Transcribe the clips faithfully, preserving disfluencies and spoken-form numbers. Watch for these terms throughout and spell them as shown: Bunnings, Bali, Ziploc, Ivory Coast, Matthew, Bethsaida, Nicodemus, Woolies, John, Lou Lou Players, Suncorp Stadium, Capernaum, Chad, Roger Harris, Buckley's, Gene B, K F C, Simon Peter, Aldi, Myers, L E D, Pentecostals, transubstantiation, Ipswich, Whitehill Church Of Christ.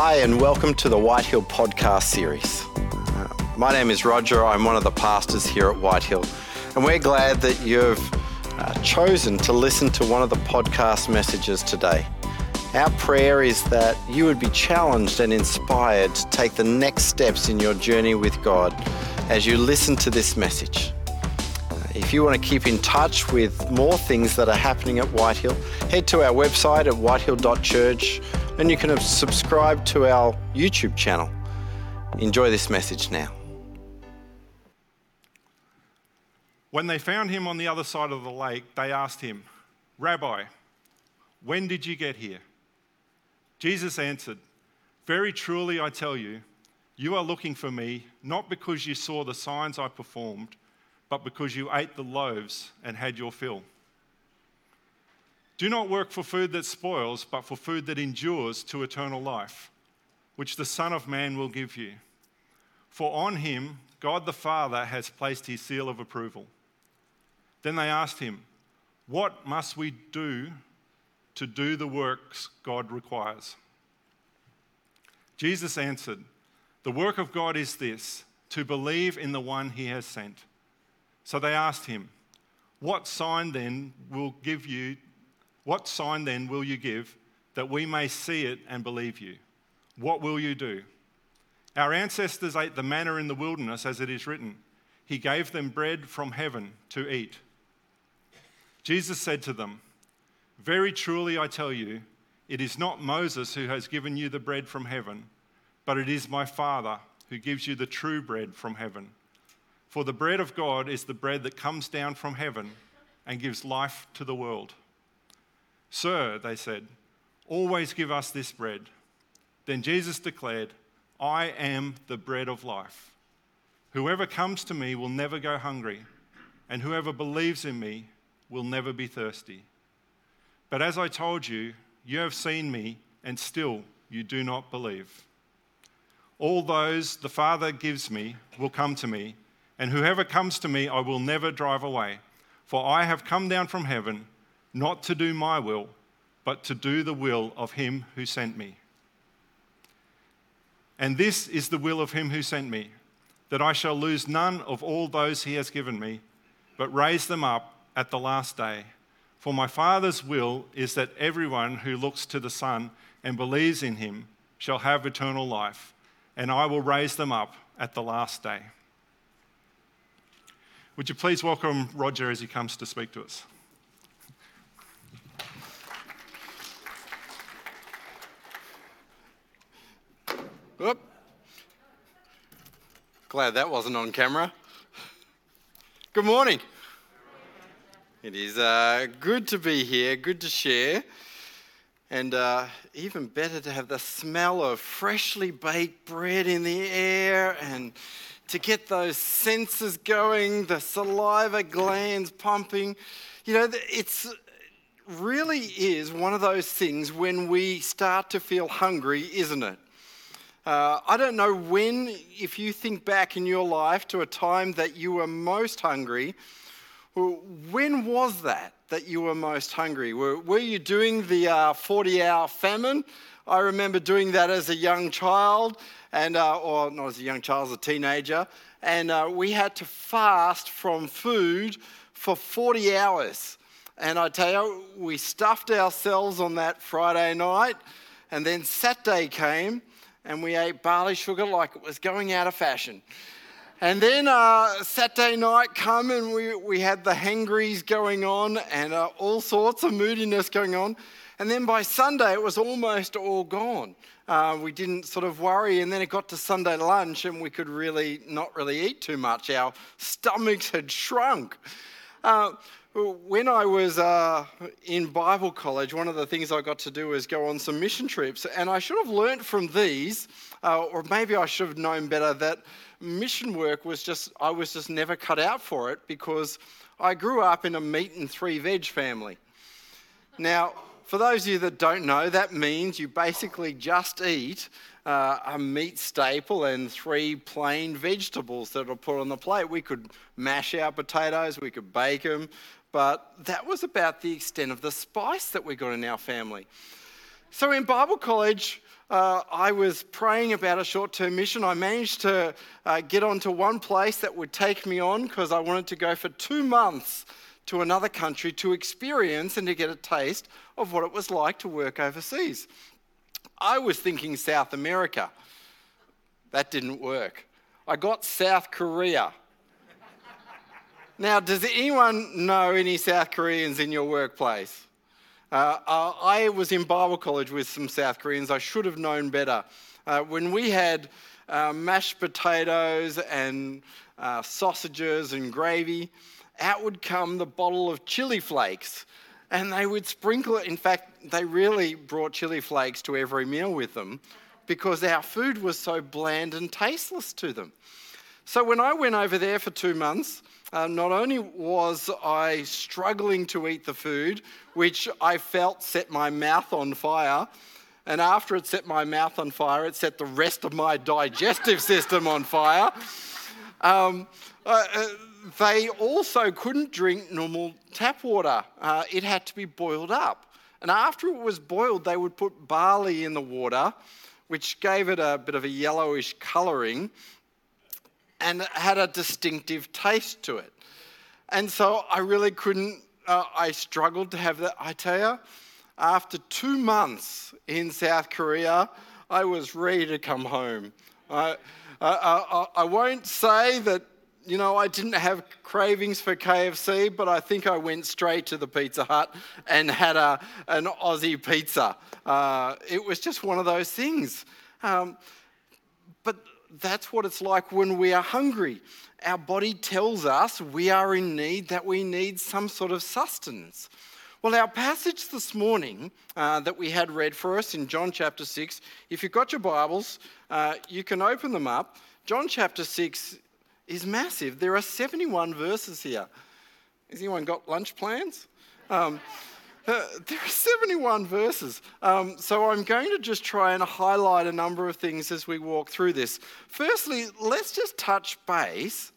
Hi and welcome to the Whitehill podcast series. Uh, my name is Roger, I'm one of the pastors here at Whitehill, and we're glad that you've uh, chosen to listen to one of the podcast messages today. Our prayer is that you would be challenged and inspired to take the next steps in your journey with God as you listen to this message. If you want to keep in touch with more things that are happening at Whitehill, head to our website at whitehill dot church and you can subscribe to our YouTube channel. Enjoy this message now. When they found him on the other side of the lake, they asked him, "Rabbi, when did you get here?" Jesus answered, "Very truly I tell you, you are looking for me, not because you saw the signs I performed, but because you ate the loaves and had your fill. Do not work for food that spoils, but for food that endures to eternal life, which the Son of Man will give you. For on him, God the Father has placed his seal of approval." Then they asked him, "What must we do to do the works God requires?" Jesus answered, "The work of God is this, to believe in the one he has sent." So they asked him, "What sign then will give you? What sign then will you give that we may see it and believe you? What will you do? Our ancestors ate the manna in the wilderness, as it is written. He gave them bread from heaven to eat." Jesus said to them, "Very truly I tell you, it is not Moses who has given you the bread from heaven, but it is my Father who gives you the true bread from heaven. For the bread of God is the bread that comes down from heaven and gives life to the world." "Sir," they said, "always give us this bread." Then Jesus declared, "I am the bread of life. Whoever comes to me will never go hungry, and whoever believes in me will never be thirsty. But as I told you, you have seen me, and still you do not believe. All those the Father gives me will come to me, and whoever comes to me I will never drive away. For I have come down from heaven, not to do my will, but to do the will of him who sent me. And this is the will of him who sent me, that I shall lose none of all those he has given me, but raise them up at the last day. For my Father's will is that everyone who looks to the Son and believes in him shall have eternal life, and I will raise them up at the last day." Would you please welcome Roger as he comes to speak to us? Whoop. Glad that wasn't on camera. Good morning. It is uh, good to be here, good to share, and uh, even better to have the smell of freshly baked bread in the air and to get those senses going, the saliva glands pumping. You know, it's really is one of those things when we start to feel hungry, isn't it? Uh, I don't know when, if you think back in your life to a time that you were most hungry, when was that that you were most hungry? Were, were you doing the uh, forty-hour famine? I remember doing that as a young child, and uh, or not as a young child, as a teenager, and uh, we had to fast from food for forty hours. And I tell you, we stuffed ourselves on that Friday night, and then Saturday came, and we ate barley sugar like it was going out of fashion. And then uh, Saturday night come and we, we had the hangries going on and uh, all sorts of moodiness going on. And then by Sunday, it was almost all gone. Uh, we didn't sort of worry. And then it got to Sunday lunch and we could really not really eat too much. Our stomachs had shrunk. Uh, when I was uh, in Bible college, one of the things I got to do was go on some mission trips. And I should have learnt from these, uh, or maybe I should have known better that mission work was just, I was just never cut out for it because I grew up in a meat and three veg family. Now, for those of you that don't know, that means you basically just eat uh, a meat staple and three plain vegetables that are put on the plate. We could mash our potatoes, we could bake them, but that was about the extent of the spice that we got in our family. So in Bible college, uh, I was praying about a short-term mission. I managed to uh, get onto one place that would take me on because I wanted to go for two months to another country to experience and to get a taste of what it was like to work overseas. I was thinking South America. That didn't work. I got South Korea. Now, does anyone know any South Koreans in your workplace? Uh, I was in Bible college with some South Koreans. I should have known better. Uh, when we had uh, mashed potatoes and uh, sausages and gravy, out would come the bottle of chili flakes, and they would sprinkle it. In fact, they really brought chili flakes to every meal with them because our food was so bland and tasteless to them. So when I went over there for two months, uh, not only was I struggling to eat the food, which I felt set my mouth on fire, and after it set my mouth on fire, it set the rest of my digestive system on fire. Um, uh, uh, They also couldn't drink normal tap water. Uh, it had to be boiled up. And after it was boiled, they would put barley in the water, which gave it a bit of a yellowish colouring and had a distinctive taste to it. And so I really couldn't, uh, I struggled to have that. I tell you, after two months in South Korea, I was ready to come home. I, I, I, I won't say that, you know, I didn't have cravings for K F C, but I think I went straight to the Pizza Hut and had a, an Aussie pizza. Uh, it was just one of those things. Um, but that's what it's like when we are hungry. Our body tells us we are in need, that we need some sort of sustenance. Well, our passage this morning uh, that we had read for us in John chapter six, if you've got your Bibles, uh, you can open them up. John chapter six is massive. There are seventy-one verses here. Has anyone got lunch plans? Um, uh, there are seventy-one verses. Um, so I'm going to just try and highlight a number of things as we walk through this. Firstly, let's just touch base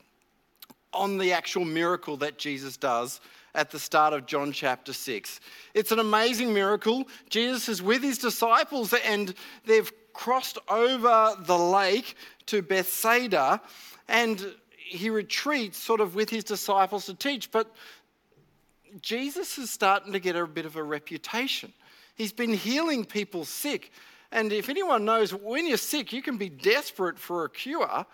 on the actual miracle that Jesus does at the start of John chapter six. It's an amazing miracle. Jesus is with his disciples and they've crossed over the lake to Bethsaida, and he retreats sort of with his disciples to teach. But Jesus is starting to get a bit of a reputation. He's been healing people sick. And if anyone knows, when you're sick, you can be desperate for a cure.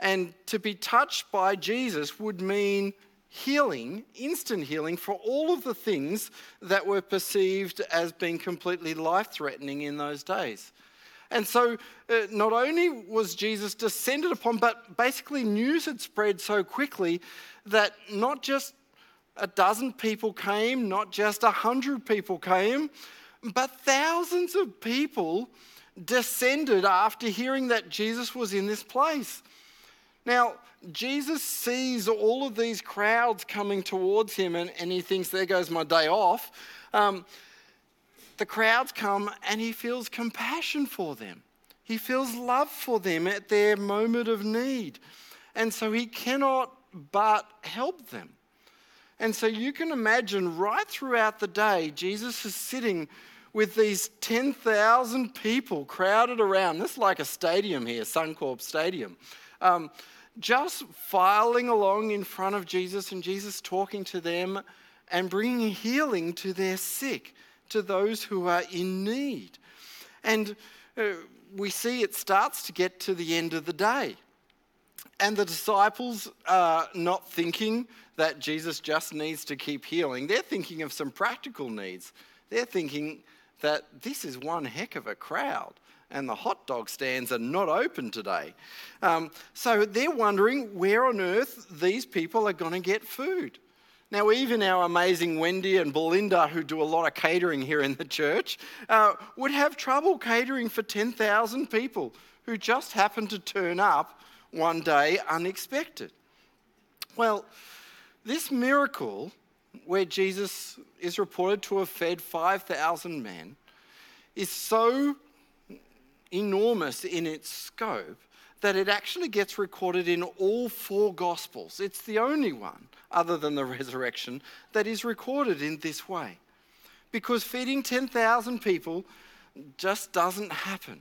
And to be touched by Jesus would mean healing, instant healing, for all of the things that were perceived as being completely life-threatening in those days. And so uh, not only was Jesus descended upon, but basically news had spread so quickly that not just a dozen people came, not just a hundred people came, but thousands of people descended after hearing that Jesus was in this place. Now, Jesus sees all of these crowds coming towards him and, and he thinks, there goes my day off. Um, The crowds come and he feels compassion for them. He feels love for them at their moment of need. And so he cannot but help them. And so you can imagine right throughout the day, Jesus is sitting with these ten thousand people crowded around. This is like a stadium here, Suncorp Stadium. Um, just filing along in front of Jesus and Jesus talking to them and bringing healing to their sick, to those who are in need. And uh, we see it starts to get to the end of the day. And the disciples are not thinking that Jesus just needs to keep healing. They're thinking of some practical needs. They're thinking that this is one heck of a crowd and the hot dog stands are not open today. Um, so they're wondering where on earth these people are going to get food. Now, even our amazing Wendy and Belinda, who do a lot of catering here in the church, uh, would have trouble catering for ten thousand people who just happened to turn up one day unexpected. Well, this miracle where Jesus is reported to have fed five thousand men is so enormous in its scope that it actually gets recorded in all four Gospels. It's the only one, other than the resurrection, that is recorded in this way. Because feeding ten thousand people, just doesn't happen.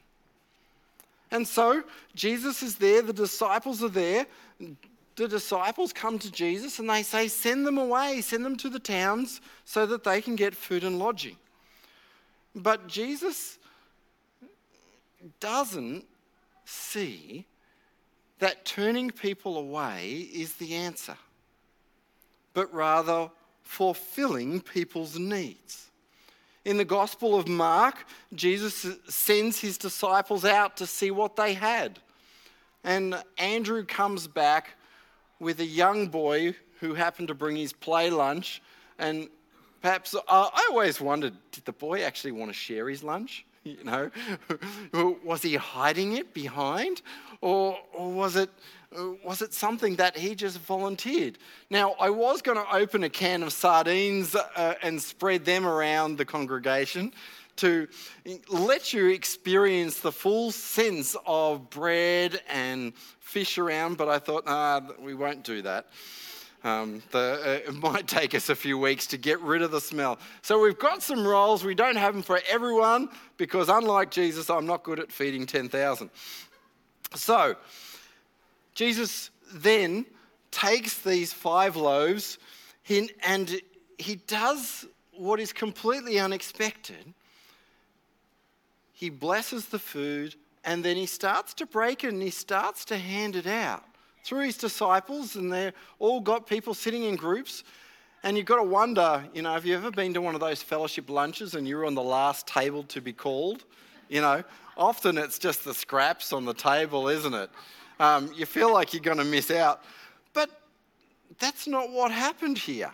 And so Jesus is there, the disciples are there. The disciples come to Jesus and they say, send them away, send them to the towns so that they can get food and lodging. But Jesus doesn't see that turning people away is the answer, but rather fulfilling people's needs. In the Gospel of Mark, Jesus sends his disciples out to see what they had. And Andrew comes back with a young boy who happened to bring his play lunch. And perhaps, uh, I always wondered, did the boy actually want to share his lunch? You know, was he hiding it behind? Or, or was it was it something that he just volunteered? Now, I was going to open a can of sardines uh, and spread them around the congregation to let you experience the full sense of bread and fish around, but I thought, ah, we won't do that. Um, the, uh, it might take us a few weeks to get rid of the smell. So we've got some rolls. We don't have them for everyone because unlike Jesus, I'm not good at feeding ten thousand. So Jesus then takes these five loaves and he does what is completely unexpected. He blesses the food and then he starts to break it and he starts to hand it out through his disciples, and they're all got people sitting in groups. And you've got to wonder, you know, have you ever been to one of those fellowship lunches and you were on the last table to be called? You know, often it's just the scraps on the table, isn't it? Um, you feel like you're going to miss out. But that's not what happened here.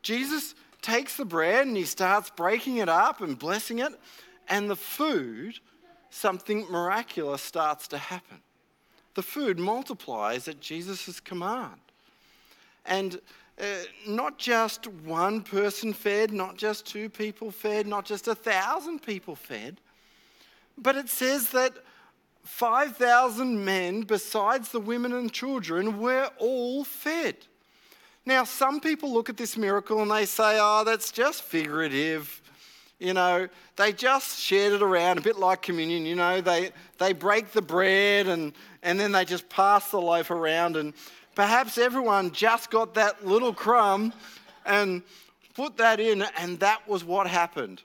Jesus takes the bread and he starts breaking it up and blessing it, and the food, something miraculous starts to happen. The food multiplies at Jesus' command. And uh, not just one person fed, not just two people fed, not just a thousand people fed, but it says that five thousand men, besides the women and children, were all fed. Now, some people look at this miracle and they say, oh, that's just figurative. You know, they just shared it around, a bit like communion. You know, they they break the bread and, and then they just pass the loaf around, and perhaps everyone just got that little crumb and put that in, and that was what happened.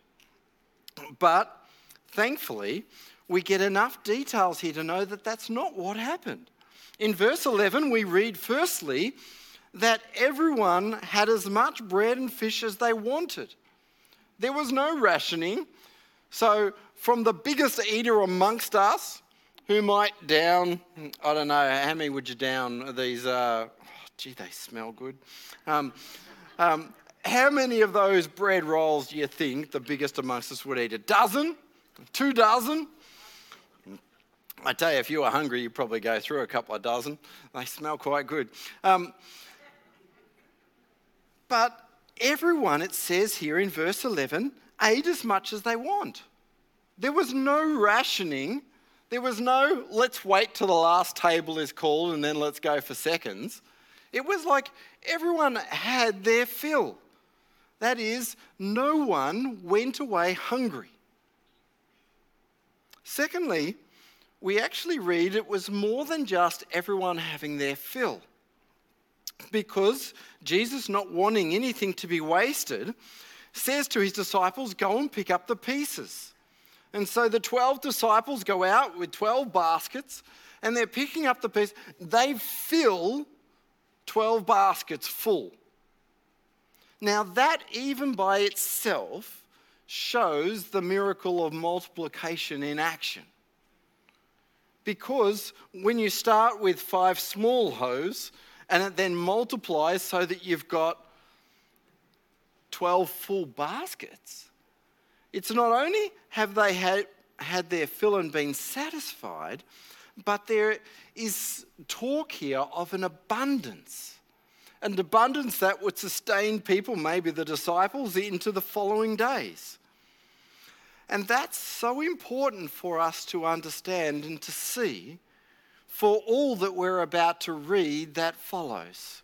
But thankfully, we get enough details here to know that that's not what happened. In verse eleven, we read firstly that everyone had as much bread and fish as they wanted. There was no rationing. So from the biggest eater amongst us, who might down, I don't know, how many would you down these, uh, oh, gee, they smell good. Um, um, how many of those bread rolls do you think the biggest amongst us would eat? A dozen? Two dozen? I tell you, if you were hungry, you'd probably go through a couple of dozen. They smell quite good. Um, but... Everyone, it says here in verse eleven, ate as much as they want. There was no rationing. There was no, let's wait till the last table is called and then let's go for seconds. It was like everyone had their fill. That is, no one went away hungry. Secondly, we actually read it was more than just everyone having their fill. Because Jesus, not wanting anything to be wasted, says to his disciples, go and pick up the pieces. And so the twelve disciples go out with twelve baskets and they're picking up the pieces. They fill twelve baskets full. Now that even by itself shows the miracle of multiplication in action. Because when you start with five small loaves, and it then multiplies so that you've got twelve full baskets. It's not only have they had, had their fill and been satisfied, but there is talk here of an abundance. An abundance that would sustain people, maybe the disciples, into the following days. And that's so important for us to understand and to see for all that we're about to read that follows.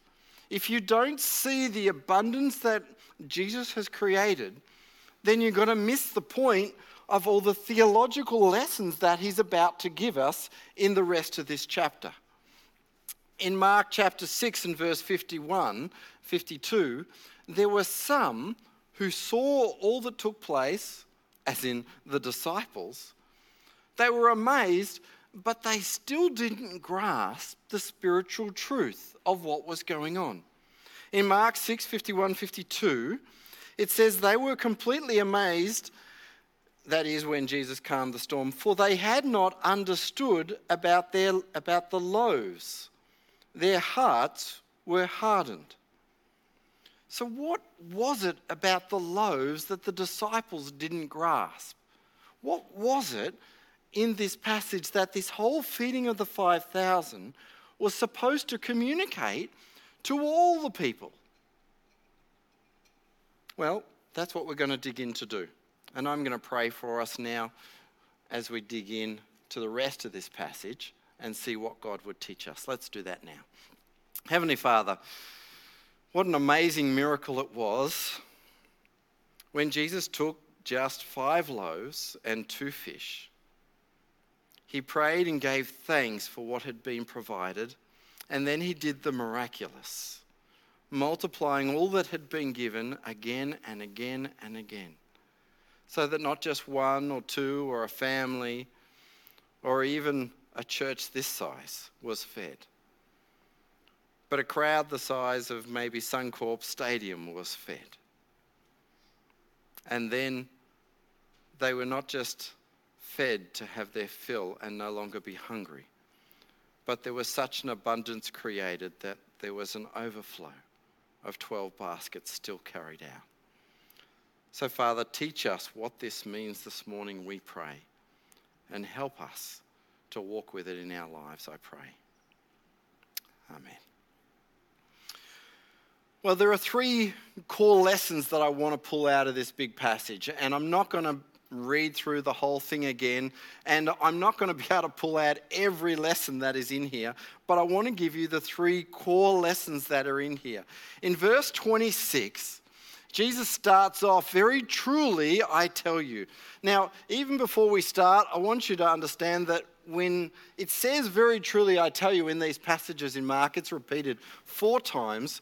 If you don't see the abundance that Jesus has created, then you're going to miss the point of all the theological lessons that he's about to give us in the rest of this chapter. In Mark chapter six and verse fifty-one, fifty-two, there were some who saw all that took place, as in the disciples. They were amazed, but they still didn't grasp the spiritual truth of what was going on. In Mark six, fifty-one, fifty-two, it says they were completely amazed, that is when Jesus calmed the storm, for they had not understood about their about the loaves. Their hearts were hardened. So what was it about the loaves that the disciples didn't grasp? What was it in this passage that this whole feeding of the five thousand was supposed to communicate to all the people? Well, that's what we're going to dig in to do. And I'm going to pray for us now as we dig in to the rest of this passage and see what God would teach us. Let's do that now. Heavenly Father, what an amazing miracle it was when Jesus took just five loaves and two fish. He prayed and gave thanks for what had been provided, and then he did the miraculous, multiplying all that had been given again and again and again, so that not just one or two or a family or even a church this size was fed, but a crowd the size of maybe Suncorp Stadium was fed. And then they were not just fed to have their fill and no longer be hungry, but there was such an abundance created that there was an overflow of twelve baskets still carried out. So Father, teach us what this means this morning, we pray, and help us to walk with it in our lives, I pray. Amen. Well, there are three core lessons that I want to pull out of this big passage, and I'm not going to read through the whole thing again, and I'm not going to be able to pull out every lesson that is in here, but I want to give you the three core lessons that are in here. In verse twenty-six, Jesus starts off, very truly, I tell you. Now, even before we start, I want you to understand that when it says very truly, I tell you, in these passages in Mark, it's repeated four times.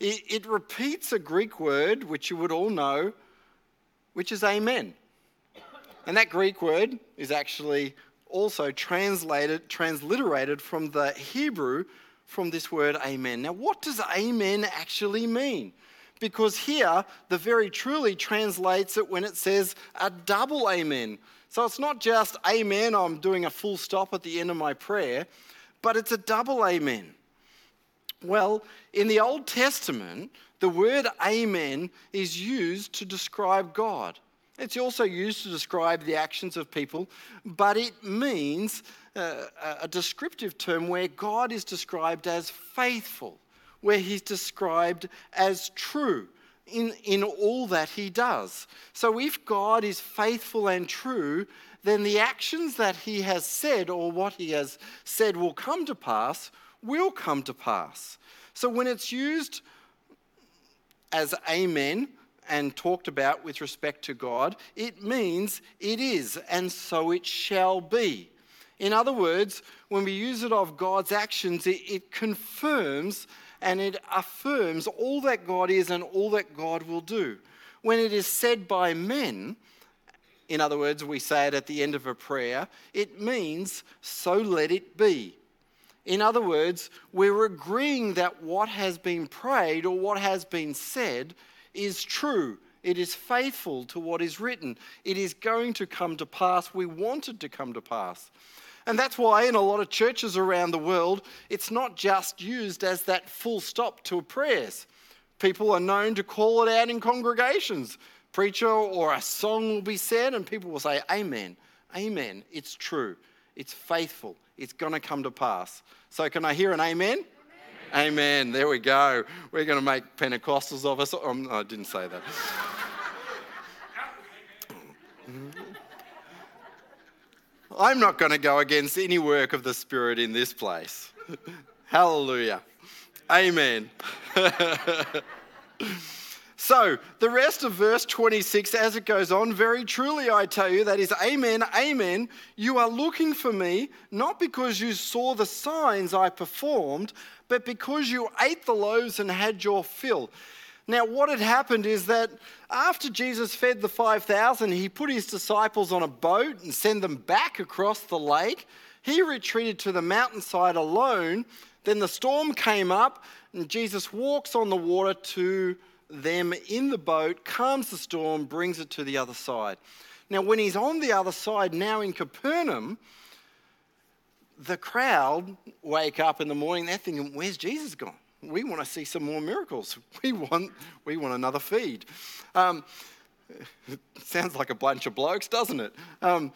It, it repeats a Greek word, which you would all know, which is amen. And that Greek word is actually also translated, transliterated from the Hebrew, from this word amen. Now, what does amen actually mean? Because here, the very truly translates it when it says a double amen. So it's not just amen, I'm doing a full stop at the end of my prayer, but it's a double amen. Well, in the Old Testament, the word amen is used to describe God. It's also used to describe the actions of people, but it means uh, a descriptive term where God is described as faithful, where he's described as true in, in all that he does. So if God is faithful and true, then the actions that he has said or what he has said will come to pass, will come to pass. So when it's used as amen and talked about with respect to God, it means it is and so it shall be. In other words, when we use it of God's actions, it, it confirms and it affirms all that God is and all that God will do. When it is said by men, in other words, we say it at the end of a prayer, it means, so let it be. In other words, we're agreeing that what has been prayed or what has been said is true. It is faithful to what is written. It is going to come to pass. We want it to come to pass. And that's why in a lot of churches around the world, it's not just used as that full stop to prayers. People are known to call it out in congregations. Preacher or a song will be said and people will say, amen, amen. It's true. It's faithful. It's going to come to pass. So can I hear an amen? Amen. Amen. There we go. We're going to make Pentecostals of us. Oh, no, I didn't say that. I'm not going to go against any work of the Spirit in this place. Hallelujah. Amen. So the rest of verse twenty-six, as it goes on, very truly I tell you, that is, amen, amen, you are looking for me, not because you saw the signs I performed, but because you ate the loaves and had your fill. Now, what had happened is that after Jesus fed the five thousand, he put his disciples on a boat and sent them back across the lake. He retreated to the mountainside alone. Then the storm came up and Jesus walks on the water to them in the boat, calms the storm, brings it to the other side. Now, when he's on the other side now in Capernaum, the crowd wake up in the morning, they're thinking, where's Jesus gone? We want to see some more miracles. We want we want another feed. Um, sounds like a bunch of blokes, doesn't it? Um,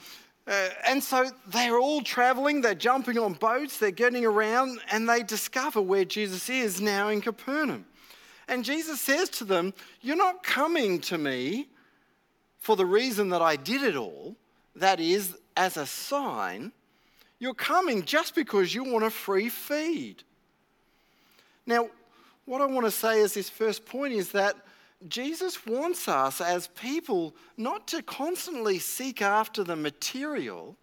uh, and so they're all traveling, they're jumping on boats, they're getting around, and they discover where Jesus is now in Capernaum. And Jesus says to them, you're not coming to me for the reason that I did it all, that is, as a sign. You're coming just because you want a free feed. Now, what I want to say is this first point is that Jesus wants us as people not to constantly seek after the material,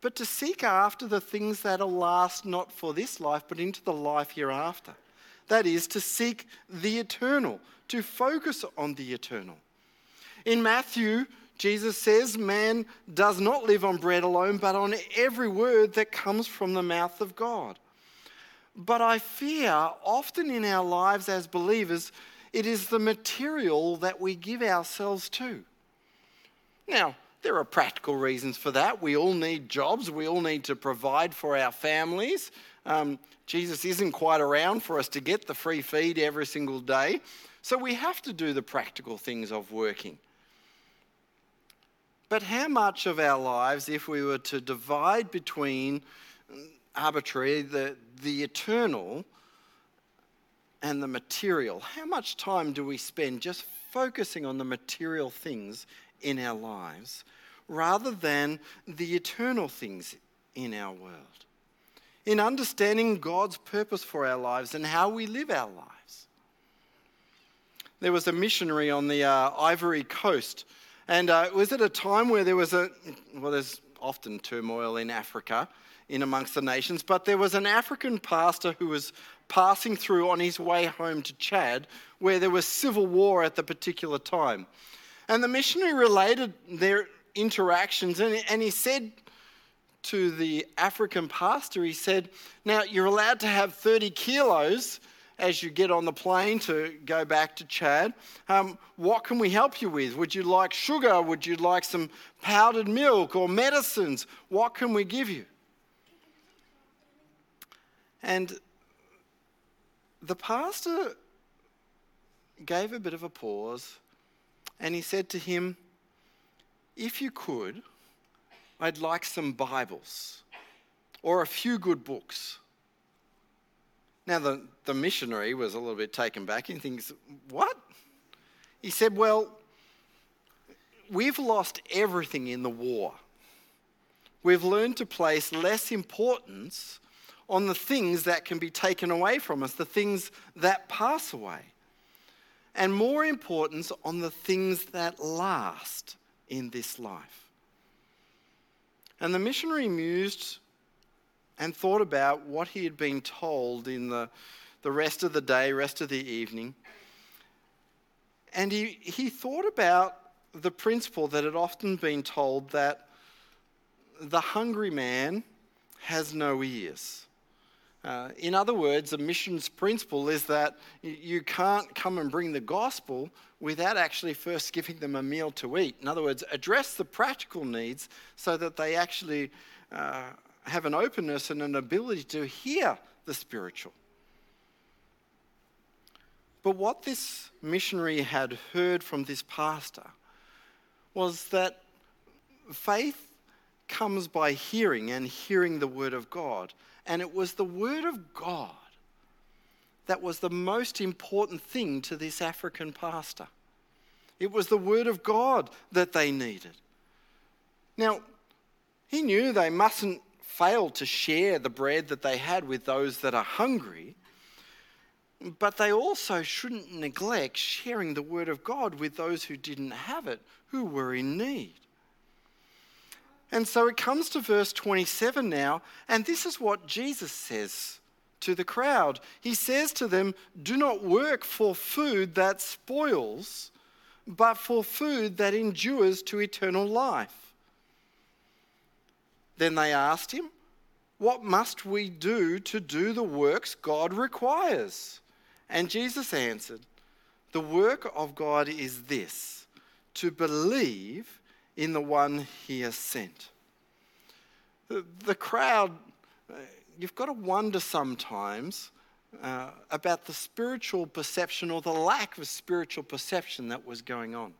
but to seek after the things that'll last not for this life, but into the life hereafter. That is, to seek the eternal, to focus on the eternal. In Matthew, Jesus says, man does not live on bread alone, but on every word that comes from the mouth of God. But I fear often in our lives as believers, it is the material that we give ourselves to. Now, there are practical reasons for that. We all need jobs. We all need to provide for our families. Um, Jesus isn't quite around for us to get the free feed every single day. So we have to do the practical things of working. But how much of our lives, if we were to divide between arbitrary, the, the eternal and the material. How much time do we spend just focusing on the material things in our lives rather than the eternal things in our world? In understanding God's purpose for our lives and how we live our lives. There was a missionary on the uh, Ivory Coast, and uh, it was at a time where there was a, well, there's often turmoil in Africa, in amongst the nations, but there was an African pastor who was passing through on his way home to Chad, where there was civil war at the particular time. And the missionary related their interactions, and, and he said to the African pastor, he said, now you're allowed to have thirty kilos as you get on the plane to go back to Chad. Um, what can we help you with? Would you like sugar? Would you like some powdered milk or medicines? What can we give you? And the pastor gave a bit of a pause and he said to him, if you could, I'd like some Bibles or a few good books. Now, the, the missionary was a little bit taken back. He thinks, what? He said, well, we've lost everything in the war. We've learned to place less importance on the things that can be taken away from us, the things that pass away, and more importance on the things that last in this life. And the missionary mused and thought about what he had been told in the, the rest of the day, rest of the evening. And he, he thought about the principle that had often been told, that the hungry man has no ears. Uh, in other words, a missions principle is that you can't come and bring the gospel without actually first giving them a meal to eat. In other words, address the practical needs so that they actually uh, have an openness and an ability to hear the spiritual. But what this missionary had heard from this pastor was that faith comes by hearing, and hearing the word of God. And it was the word of God that was the most important thing to this African pastor. It was the word of God that they needed. Now, he knew they mustn't fail to share the bread that they had with those that are hungry, But they also shouldn't neglect sharing the word of God with those who didn't have it, who were in need. And so it comes to verse twenty-seven now, and this is what Jesus says to the crowd. He says to them, "Do not work for food that spoils, but for food that endures to eternal life." Then they asked him, "What must we do to do the works God requires?" And Jesus answered, "The work of God is this, to believe in the one he has sent." The, the crowd, you've got to wonder sometimes uh, about the spiritual perception or the lack of spiritual perception that was going on.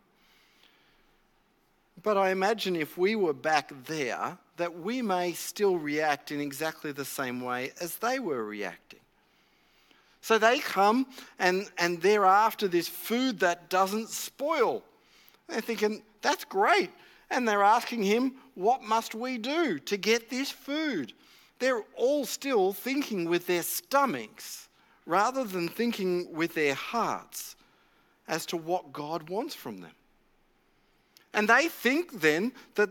But I imagine if we were back there, that we may still react in exactly the same way as they were reacting. So they come and, and they're after this food that doesn't spoil. They're thinking, that's great. And they're asking him, what must we do to get this food? They're all still thinking with their stomachs rather than thinking with their hearts as to what God wants from them. And they think then that,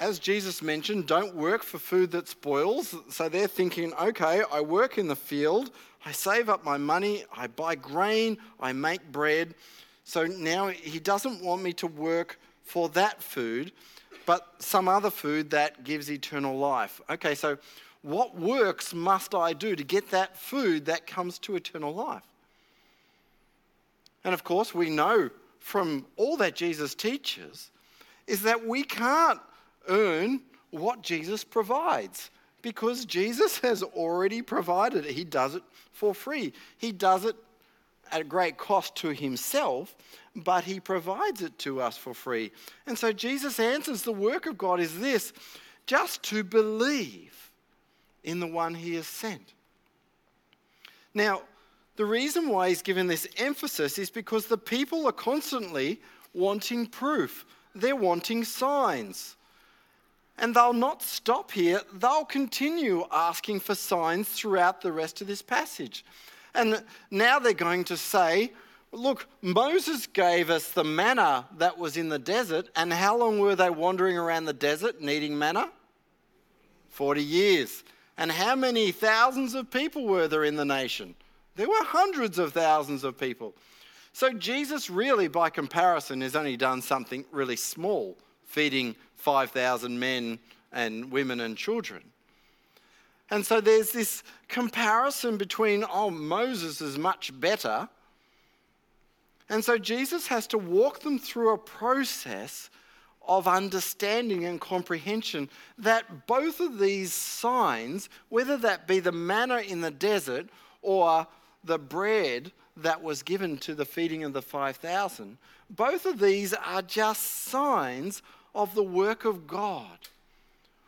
as Jesus mentioned, don't work for food that spoils. So they're thinking, okay, I work in the field, I save up my money, I buy grain, I make bread. So now he doesn't want me to work for that food, but some other food that gives eternal life. Okay, so what works must I do to get that food that comes to eternal life? And of course, we know from all that Jesus teaches is that we can't earn what Jesus provides because Jesus has already provided it. He does it for free. He does it at a great cost to himself, but he provides it to us for free. And so Jesus answers, the work of God is this, just to believe in the one he has sent. Now, the reason why he's given this emphasis is because the people are constantly wanting proof. They're wanting signs. And they'll not stop here. They'll continue asking for signs throughout the rest of this passage. And now they're going to say, look, Moses gave us the manna that was in the desert. And how long were they wandering around the desert needing manna? forty years. And how many thousands of people were there in the nation? There were hundreds of thousands of people. So Jesus really, by comparison, has only done something really small, feeding five thousand men and women and children. And so there's this comparison between, oh, Moses is much better. And so Jesus has to walk them through a process of understanding and comprehension that both of these signs, whether that be the manna in the desert or the bread that was given to the feeding of the five thousand, both of these are just signs of the work of God.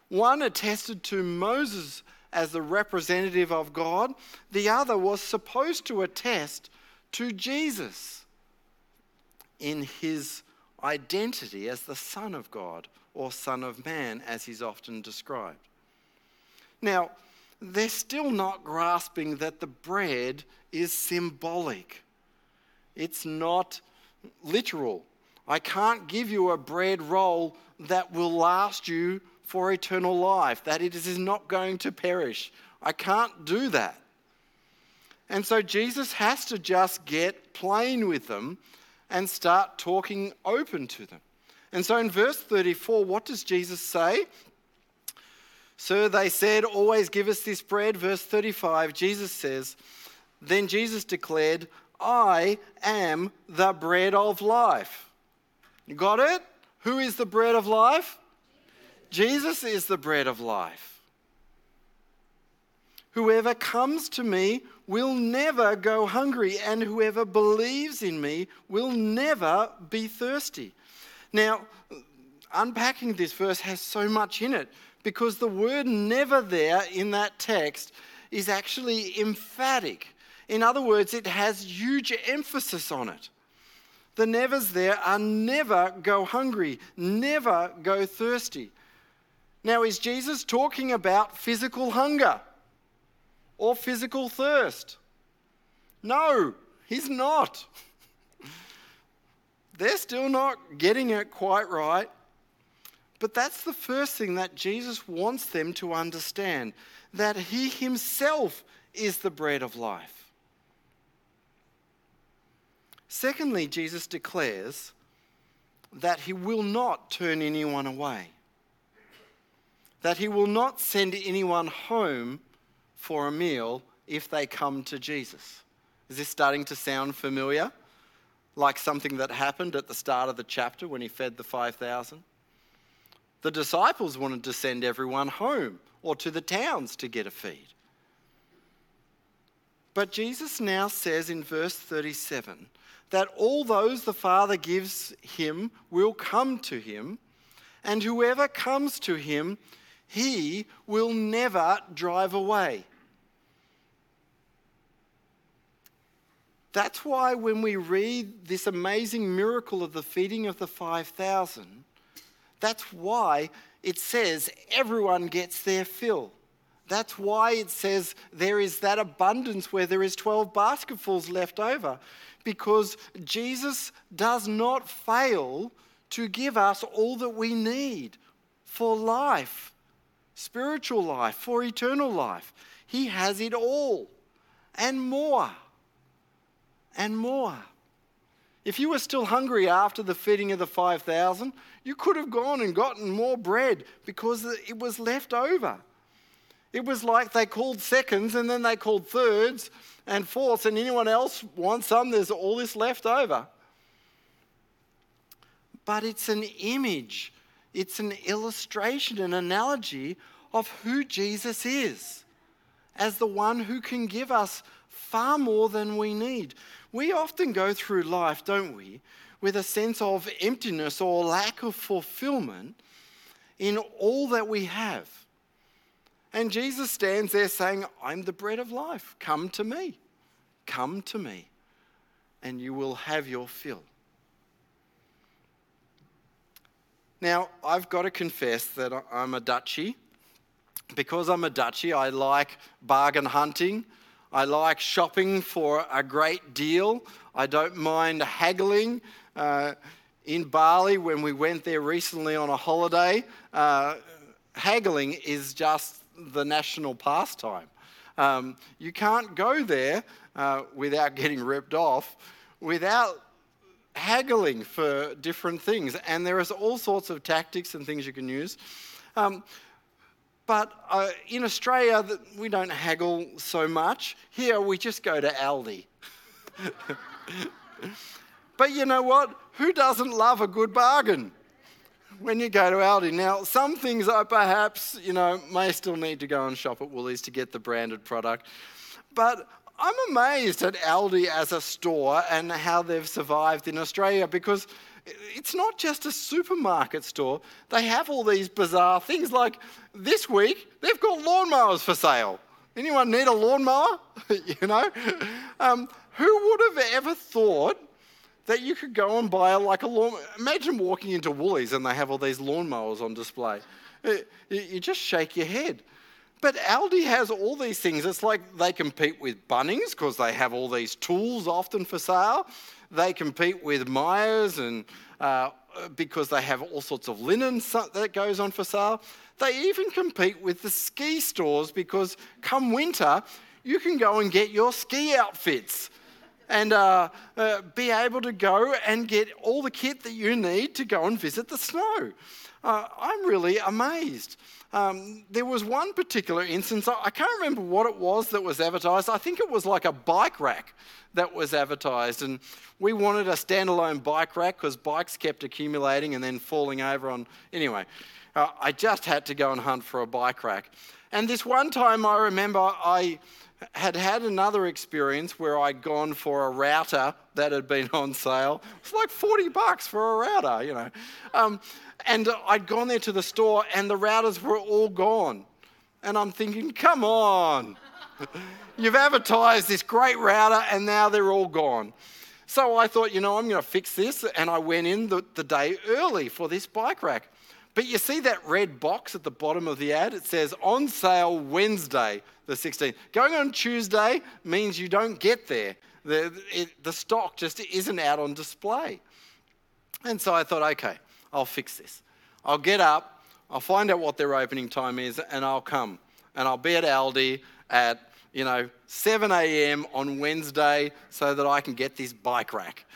One attested to Moses as the representative of God. The other was supposed to attest to Jesus in his identity as the Son of God or Son of Man, as he's often described. Now, they're still not grasping that the bread is symbolic. It's not literal. I can't give you a bread roll that will last you for eternal life, that it is not going to perish. I can't do that. And so Jesus has to just get plain with them and start talking open to them. And so in verse thirty-four, what does Jesus say? "So they said, 'Always give us this bread.'" Verse thirty-five, Jesus says, "Then Jesus declared, 'I am the bread of life.'" You got it? Who is the bread of life? Jesus, Jesus is the bread of life. "Whoever comes to me will never go hungry, and whoever believes in me will never be thirsty." Now, unpacking this verse has so much in it, because the word "never" there in that text is actually emphatic. In other words, it has huge emphasis on it. The "nevers" there are never go hungry, never go thirsty. Now, is Jesus talking about physical hunger or physical thirst? No, he's not. They're still not getting it quite right. But that's the first thing that Jesus wants them to understand, that he himself is the bread of life. Secondly, Jesus declares that he will not turn anyone away, that he will not send anyone home for a meal if they come to Jesus. Is this starting to sound familiar? Like something that happened at the start of the chapter when he fed the five thousand? The disciples wanted to send everyone home or to the towns to get a feed. But Jesus now says in verse thirty-seven that all those the Father gives him will come to him, and whoever comes to him, he will never drive away. That's why when we read this amazing miracle of the feeding of the five thousand, that's why it says everyone gets their fill. That's why it says there is that abundance where there is twelve basketfuls left over, because Jesus does not fail to give us all that we need for life, spiritual life, for eternal life. He has it all and more and more. If you were still hungry after the feeding of the five thousand, you could have gone and gotten more bread because it was left over. It was like they called seconds and then they called thirds and fourths, and anyone else wants some, there's all this left over. But it's an image, it's an illustration, an analogy of who Jesus is as the one who can give us far more than we need. We often go through life, don't we, with a sense of emptiness or lack of fulfillment in all that we have. And Jesus stands there saying, I'm the bread of life. Come to me. Come to me, and you will have your fill. Now, I've got to confess that I'm a Dutchie. Because I'm a Dutchie, I like bargain hunting. I like shopping for a great deal. I don't mind haggling. Uh, in Bali, when we went there recently on a holiday, uh, haggling is just the national pastime. Um, you can't go there uh, without getting ripped off, without haggling for different things. And there is all sorts of tactics and things you can use. Um, But uh, in Australia, we don't haggle so much. Here, we just go to Aldi. But you know what? Who doesn't love a good bargain when you go to Aldi? Now, some things I perhaps, you know, may still need to go and shop at Woolies to get the branded product. But I'm amazed at Aldi as a store and how they've survived in Australia, because it's not just a supermarket store. They have all these bizarre things. Like this week, they've got lawnmowers for sale. Anyone need a lawnmower? You know? Um, who would have ever thought that you could go and buy like a lawnmower? Imagine walking into Woolies and they have all these lawnmowers on display. You just shake your head. But Aldi has all these things. It's like they compete with Bunnings because they have all these tools often for sale. They compete with Myers and uh, because they have all sorts of linen that goes on for sale. They even compete with the ski stores because come winter, you can go and get your ski outfits and uh, uh, be able to go and get all the kit that you need to go and visit the snow. Uh, I'm really amazed. Um, there was one particular instance, I can't remember what it was that was advertised. I think it was like a bike rack that was advertised, and we wanted a standalone bike rack because bikes kept accumulating and then falling over on... Anyway, uh, I just had to go and hunt for a bike rack. And this one time I remember I had had another experience where I'd gone for a router that had been on sale. It's like forty bucks for a router, you know. Um, and I'd gone there to the store and the routers were all gone. And I'm thinking, come on. You've advertised this great router and now they're all gone. So I thought, you know, I'm going to fix this. And I went in the, the day early for this bike rack. But you see that red box at the bottom of the ad? It says, on sale Wednesday, the sixteenth. Going on Tuesday means you don't get there The, it, the stock just isn't out on display. And so I thought, okay, I'll fix this. I'll get up, I'll find out what their opening time is, and I'll come. And I'll be at Aldi at, you know, seven a.m. on Wednesday so that I can get this bike rack.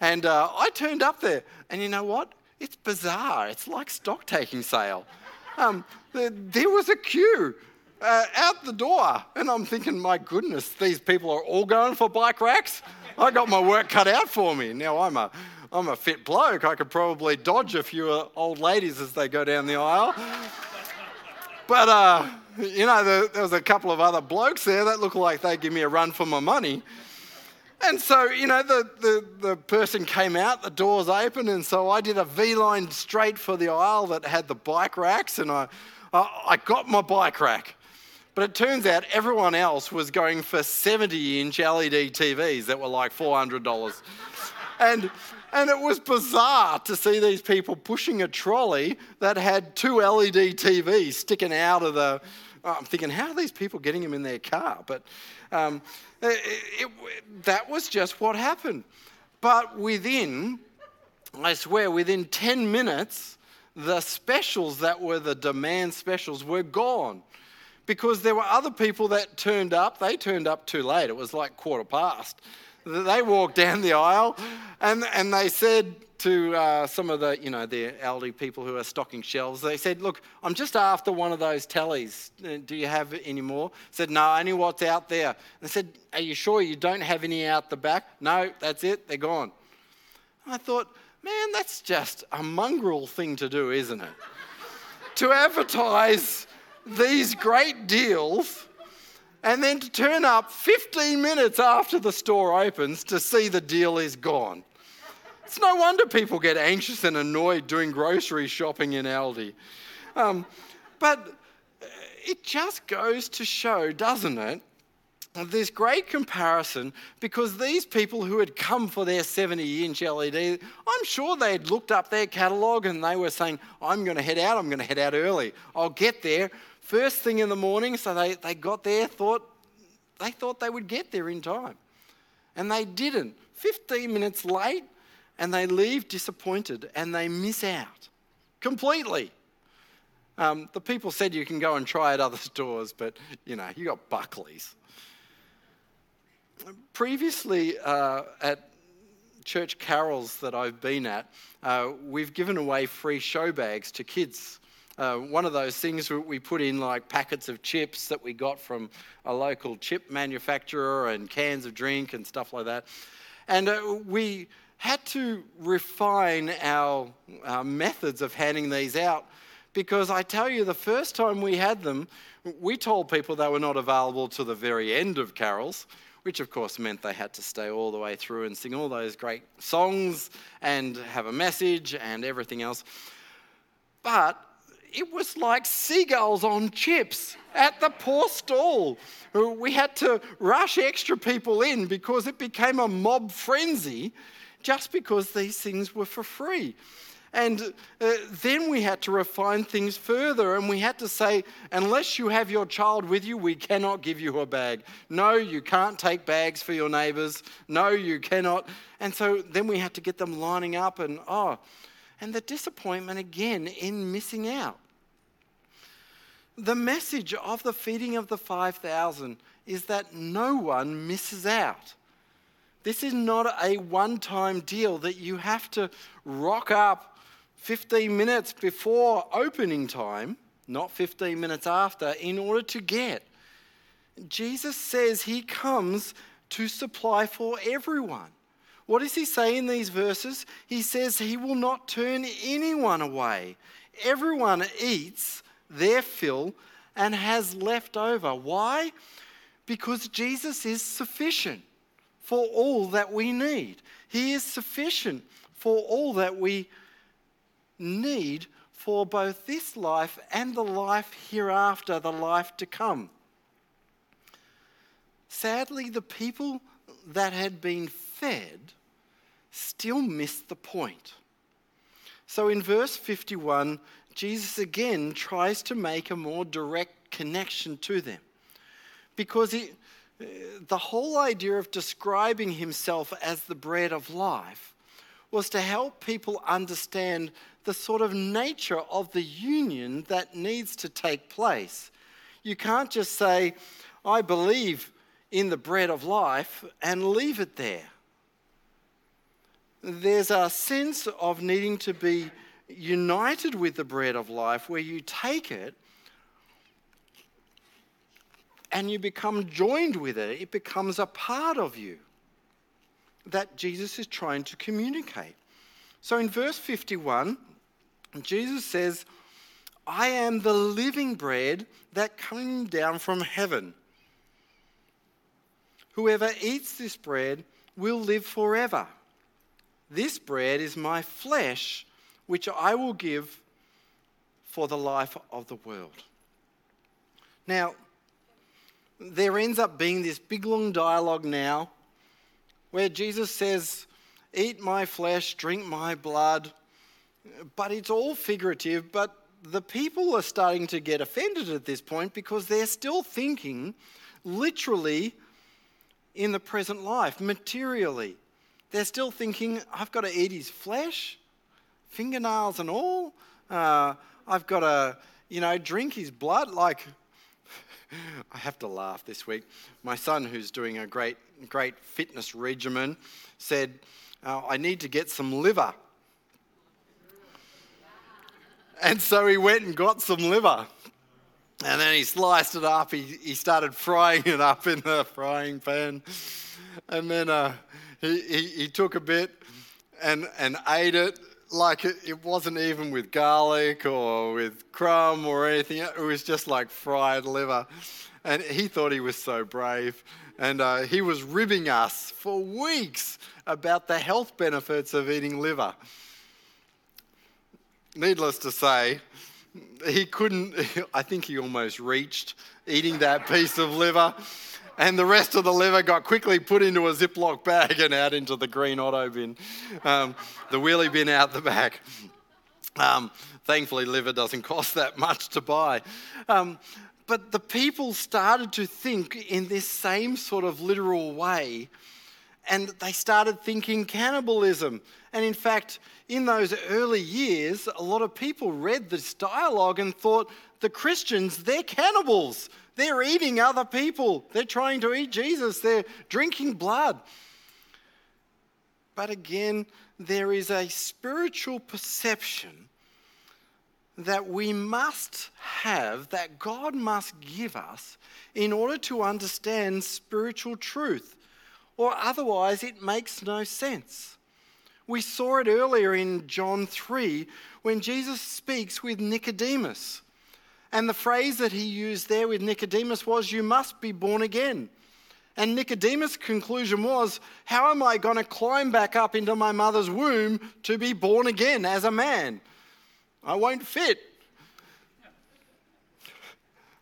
And uh, I turned up there, and you know what? It's bizarre. It's like stock taking sale. Um, there, there was a queue uh, out the door, and I'm thinking, my goodness, these people are all going for bike racks. I got my work cut out for me. Now I'm a, I'm a fit bloke. I could probably dodge a few old ladies as they go down the aisle. But uh, you know, the, there was a couple of other blokes there that looked like they'd give me a run for my money. And so, you know, the, the, the person came out, the doors open, and so I did a V-line straight for the aisle that had the bike racks, and I, I, I got my bike rack. But it turns out everyone else was going for seventy-inch L E D T Vs that were like four hundred dollars. and, and it was bizarre to see these people pushing a trolley that had two L E D T Vs sticking out of the... I'm thinking, how are these people getting them in their car? But um, it, it, it, that was just what happened. But within, I swear, within ten minutes, the specials that were the demand specials were gone, because there were other people that turned up. They turned up too late. It was like quarter past. They walked down the aisle and, and they said to uh, some of the, you know, the Aldi people who are stocking shelves, they said, look, I'm just after one of those tellies. Do you have any more? I said, no, only what's out there. And they said, are you sure you don't have any out the back? No, that's it, they're gone. And I thought, man, that's just a mongrel thing to do, isn't it? To advertise these great deals and then to turn up fifteen minutes after the store opens to see the deal is gone. It's no wonder people get anxious and annoyed doing grocery shopping in Aldi. Um, but it just goes to show, doesn't it, this great comparison, because these people who had come for their seventy-inch L E D, I'm sure they'd looked up their catalogue and they were saying, I'm going to head out, I'm going to head out early. I'll get there first thing in the morning. So they, they got there, thought they thought they would get there in time. And they didn't. fifteen minutes late. And they leave disappointed and they miss out completely. Um, the people said you can go and try at other stores, but, you know, you got Buckley's. Previously uh, at church carols that I've been at, uh, we've given away free show bags to kids. Uh, one of those things we put in like packets of chips that we got from a local chip manufacturer and cans of drink and stuff like that. And uh, we... had to refine our, our methods of handing these out, because I tell you, the first time we had them, we told people they were not available to the very end of carols, which of course meant they had to stay all the way through and sing all those great songs and have a message and everything else. But it was like seagulls on chips at the poor stall. We had to rush extra people in because it became a mob frenzy, just because these things were for free. And uh, then we had to refine things further, and we had to say, unless you have your child with you, we cannot give you a bag. No, you can't take bags for your neighbours. No, you cannot. And so then we had to get them lining up, and oh, and the disappointment again in missing out. The message of the feeding of the five thousand is that no one misses out. This is not a one-time deal that you have to rock up fifteen minutes before opening time, not fifteen minutes after, in order to get. Jesus says he comes to supply for everyone. What does he say in these verses? He says he will not turn anyone away. Everyone eats their fill and has left over. Why? Because Jesus is sufficient for all that we need. He is sufficient for all that we need for both this life and the life hereafter, the life to come. Sadly, the people that had been fed still missed the point. So in verse fifty-one, Jesus again tries to make a more direct connection to them, because he the whole idea of describing himself as the bread of life was to help people understand the sort of nature of the union that needs to take place. You can't just say, I believe in the bread of life, and leave it there. There's a sense of needing to be united with the bread of life where you take it and you become joined with it. It becomes a part of you that Jesus is trying to communicate. So in verse fifty-one, Jesus says, I am the living bread that came down from heaven. Whoever eats this bread will live forever. This bread is my flesh, which I will give for the life of the world. Now, there ends up being this big long dialogue now where Jesus says, eat my flesh, drink my blood, but it's all figurative. But the people are starting to get offended at this point because they're still thinking literally in the present life, materially. They're still thinking, I've got to eat his flesh, fingernails and all. Uh, I've got to, you know, drink his blood. Like, I have to laugh this week. My son, who's doing a great, great fitness regimen, said, oh, I need to get some liver. And so he went and got some liver. And then he sliced it up. He he started frying it up in the frying pan. And then uh, he, he he took a bit and and ate it like it, it wasn't even with garlic or with crumb or anything. It was just like fried liver. And he thought he was so brave. And uh, he was ribbing us for weeks about the health benefits of eating liver. Needless to say, he couldn't, I think he almost reached eating that piece of liver, and the rest of the liver got quickly put into a Ziploc bag and out into the green auto bin, um, the wheelie bin out the back. Um, thankfully, liver doesn't cost that much to buy. Um, but the people started to think in this same sort of literal way, and they started thinking cannibalism. And in fact, in those early years, a lot of people read this dialogue and thought, the Christians, they're cannibals. They're eating other people. They're trying to eat Jesus. They're drinking blood. But again, there is a spiritual perception that we must have, that God must give us in order to understand spiritual truth, or otherwise it makes no sense. We saw it earlier in John three when Jesus speaks with Nicodemus. And the phrase that he used there with Nicodemus was, you must be born again. And Nicodemus' conclusion was, how am I going to climb back up into my mother's womb to be born again as a man? I won't fit.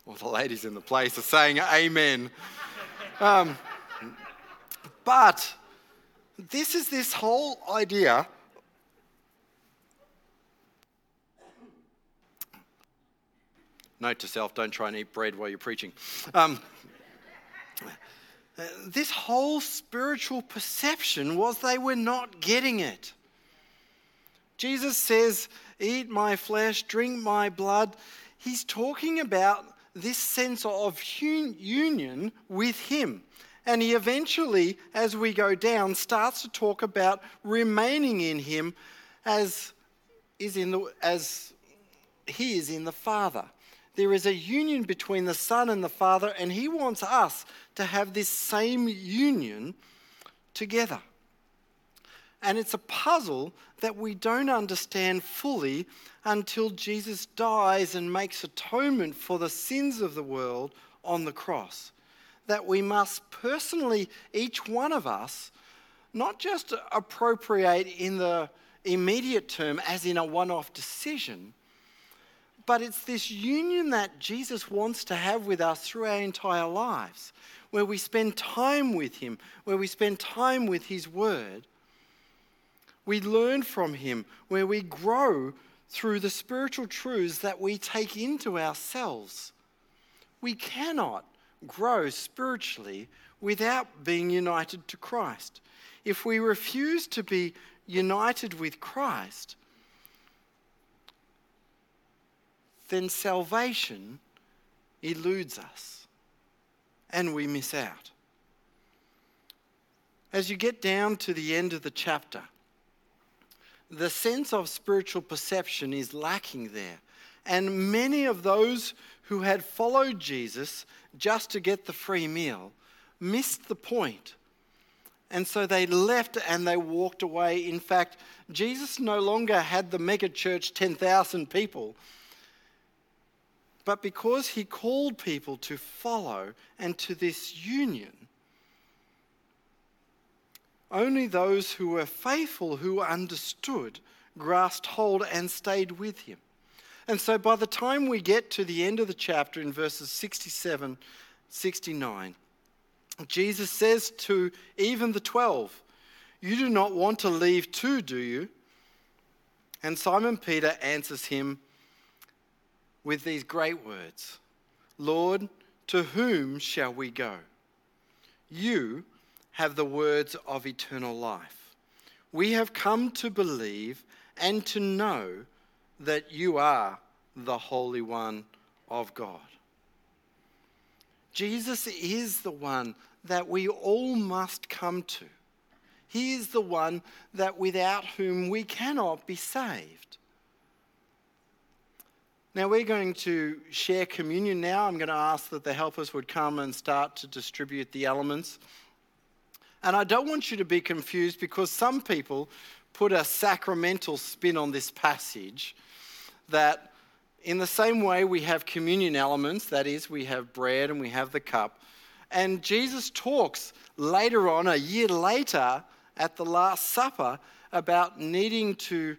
Well, the ladies in the place are saying amen. Um, but... This is this whole idea note to self, don't try and eat bread while you're preaching. Um, this whole spiritual perception was they were not getting it. Jesus says, eat my flesh, drink my blood. He's talking about this sense of union with him. And he eventually, as we go down, starts to talk about remaining in him as is in the, as he is in the Father. There is a union between the Son and the Father, and he wants us to have this same union together. And it's a puzzle that we don't understand fully until Jesus dies and makes atonement for the sins of the world on the cross. That we must personally, each one of us, not just appropriate in the immediate term as in a one-off decision, but it's this union that Jesus wants to have with us through our entire lives, where we spend time with him, where we spend time with his word. We learn from him, where we grow through the spiritual truths that we take into ourselves. We cannot grow spiritually without being united to Christ. If we refuse to be united with Christ, then salvation eludes us and we miss out. As you get down to the end of the chapter, the sense of spiritual perception is lacking there. And many of those who had followed Jesus just to get the free meal missed the point. And so they left and they walked away. In fact, Jesus no longer had the mega church, ten thousand people. But because he called people to follow and to this union, only those who were faithful, who understood, grasped hold and stayed with him. And so by the time we get to the end of the chapter in verses sixty-seven, sixty-nine, Jesus says to even the twelve, "You do not want to leave too, do you?" And Simon Peter answers him with these great words, "Lord, to whom shall we go? You have the words of eternal life. We have come to believe and to know that you are the Holy One of God." Jesus is the one that we all must come to. He is the one that without whom we cannot be saved. Now we're going to share communion now. I'm going to ask that the helpers would come and start to distribute the elements. And I don't want you to be confused, because some people put a sacramental spin on this passage, that in the same way we have communion elements, that is, we have bread and we have the cup. And Jesus talks later on, a year later, at the Last Supper, about needing to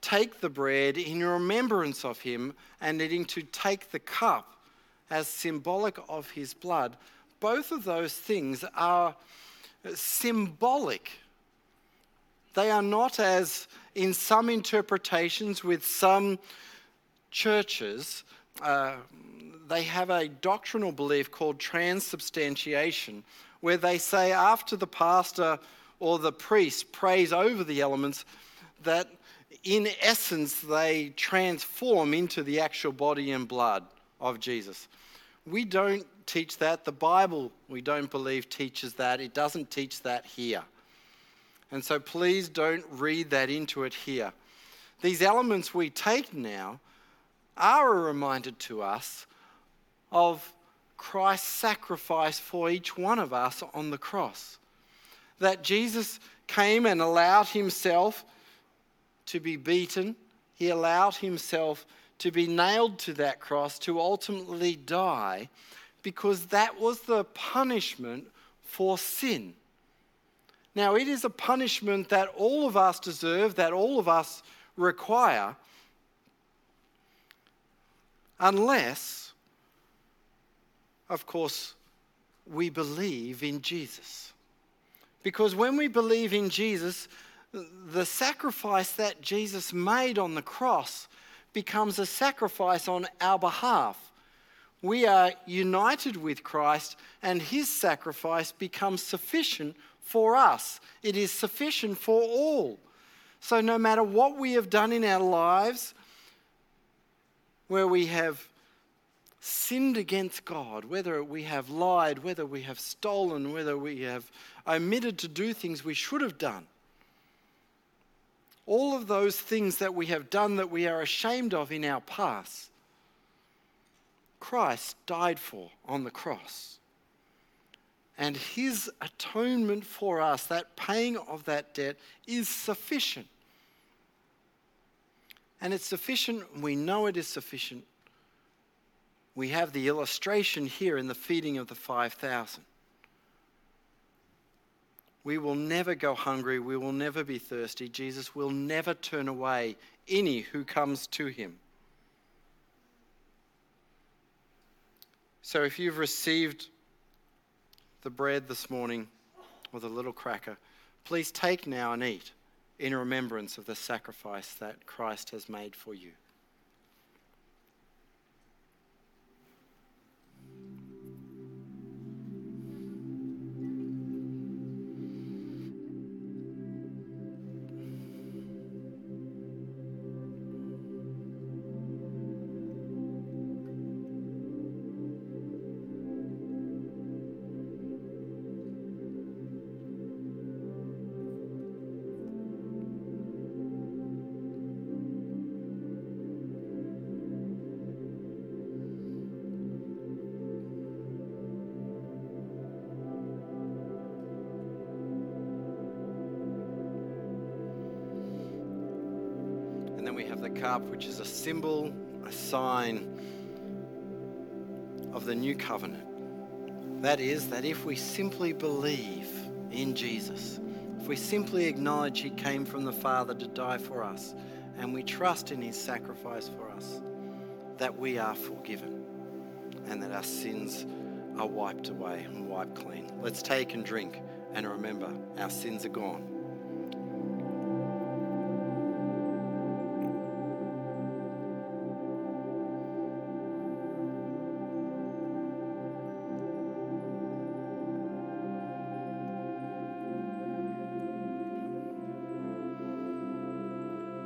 take the bread in remembrance of him and needing to take the cup as symbolic of his blood. Both of those things are symbolic. They are not, as in some interpretations with some churches, uh, they have a doctrinal belief called transubstantiation, where they say after the pastor or the priest prays over the elements, that in essence they transform into the actual body and blood of Jesus. We don't teach that. The Bible, we don't believe, teaches that. It doesn't teach that here. And so please don't read that into it here. These elements we take now are a reminder to us of Christ's sacrifice for each one of us on the cross. That Jesus came and allowed himself to be beaten. He allowed himself to be nailed to that cross, to ultimately die, because that was the punishment for sin. Now, it is a punishment that all of us deserve, that all of us require, unless, of course, we believe in Jesus. Because when we believe in Jesus, the sacrifice that Jesus made on the cross becomes a sacrifice on our behalf. We are united with Christ, and his sacrifice becomes sufficient for us. It is sufficient for all. So no matter what we have done in our lives, where we have sinned against God, whether we have lied, whether we have stolen, whether we have omitted to do things we should have done, all of those things that we have done that we are ashamed of in our past, Christ died for on the cross. And his atonement for us, that paying of that debt, is sufficient. And it's sufficient, we know it is sufficient. We have the illustration here in the feeding of the five thousand. We will never go hungry. We will never be thirsty. Jesus will never turn away any who comes to him. So if you've received the bread this morning or the little cracker, please take now and eat in remembrance of the sacrifice that Christ has made for you. And then we have the cup, which is a symbol, a sign of the new covenant. That is, that if we simply believe in Jesus, if we simply acknowledge he came from the Father to die for us, and we trust in his sacrifice for us, that we are forgiven and that our sins are wiped away and wiped clean. Let's take and drink and remember our sins are gone.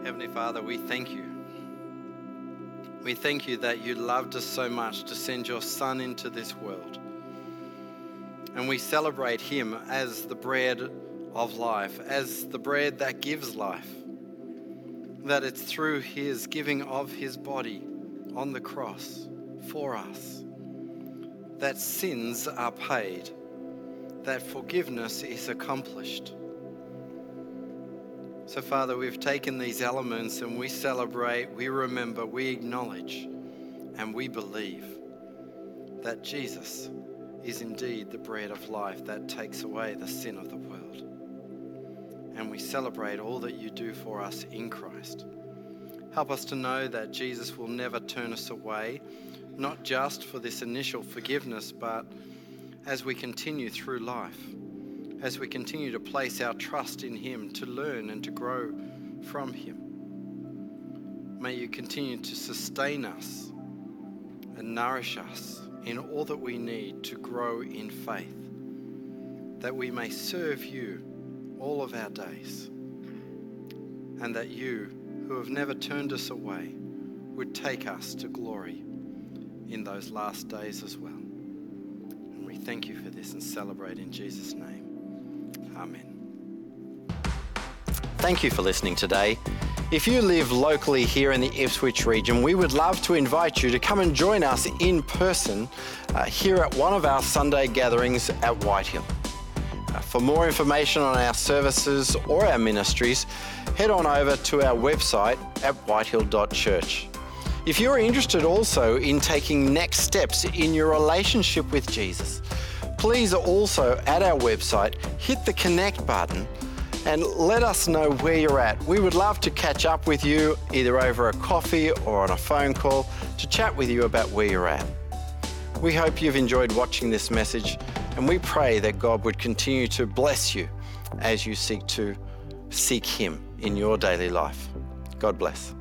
Heavenly Father, we thank you. We thank you that you loved us so much to send your Son into this world. And we celebrate him as the bread of life, as the bread that gives life. That it's through his giving of his body on the cross for us that sins are paid, that forgiveness is accomplished. So, Father, we've taken these elements and we celebrate, we remember, we acknowledge, and we believe that Jesus is indeed the bread of life that takes away the sin of the world. And we celebrate all that you do for us in Christ. Help us to know that Jesus will never turn us away, not just for this initial forgiveness, but as we continue through life. As we continue to place our trust in him, to learn and to grow from him. May you continue to sustain us and nourish us in all that we need to grow in faith, that we may serve you all of our days, and that you, who have never turned us away, would take us to glory in those last days as well. And we thank you for this and celebrate in Jesus' name. Amen. Thank you for listening today. If you live locally here in the Ipswich region, we would love to invite you to come and join us in person uh, here at one of our Sunday gatherings at Whitehill. Uh, for more information on our services or our ministries, head on over to our website at whitehill dot church. If you're interested also in taking next steps in your relationship with Jesus, please also, at our website, hit the connect button and let us know where you're at. We would love to catch up with you, either over a coffee or on a phone call, to chat with you about where you're at. We hope you've enjoyed watching this message, and we pray that God would continue to bless you as you seek to seek him in your daily life. God bless.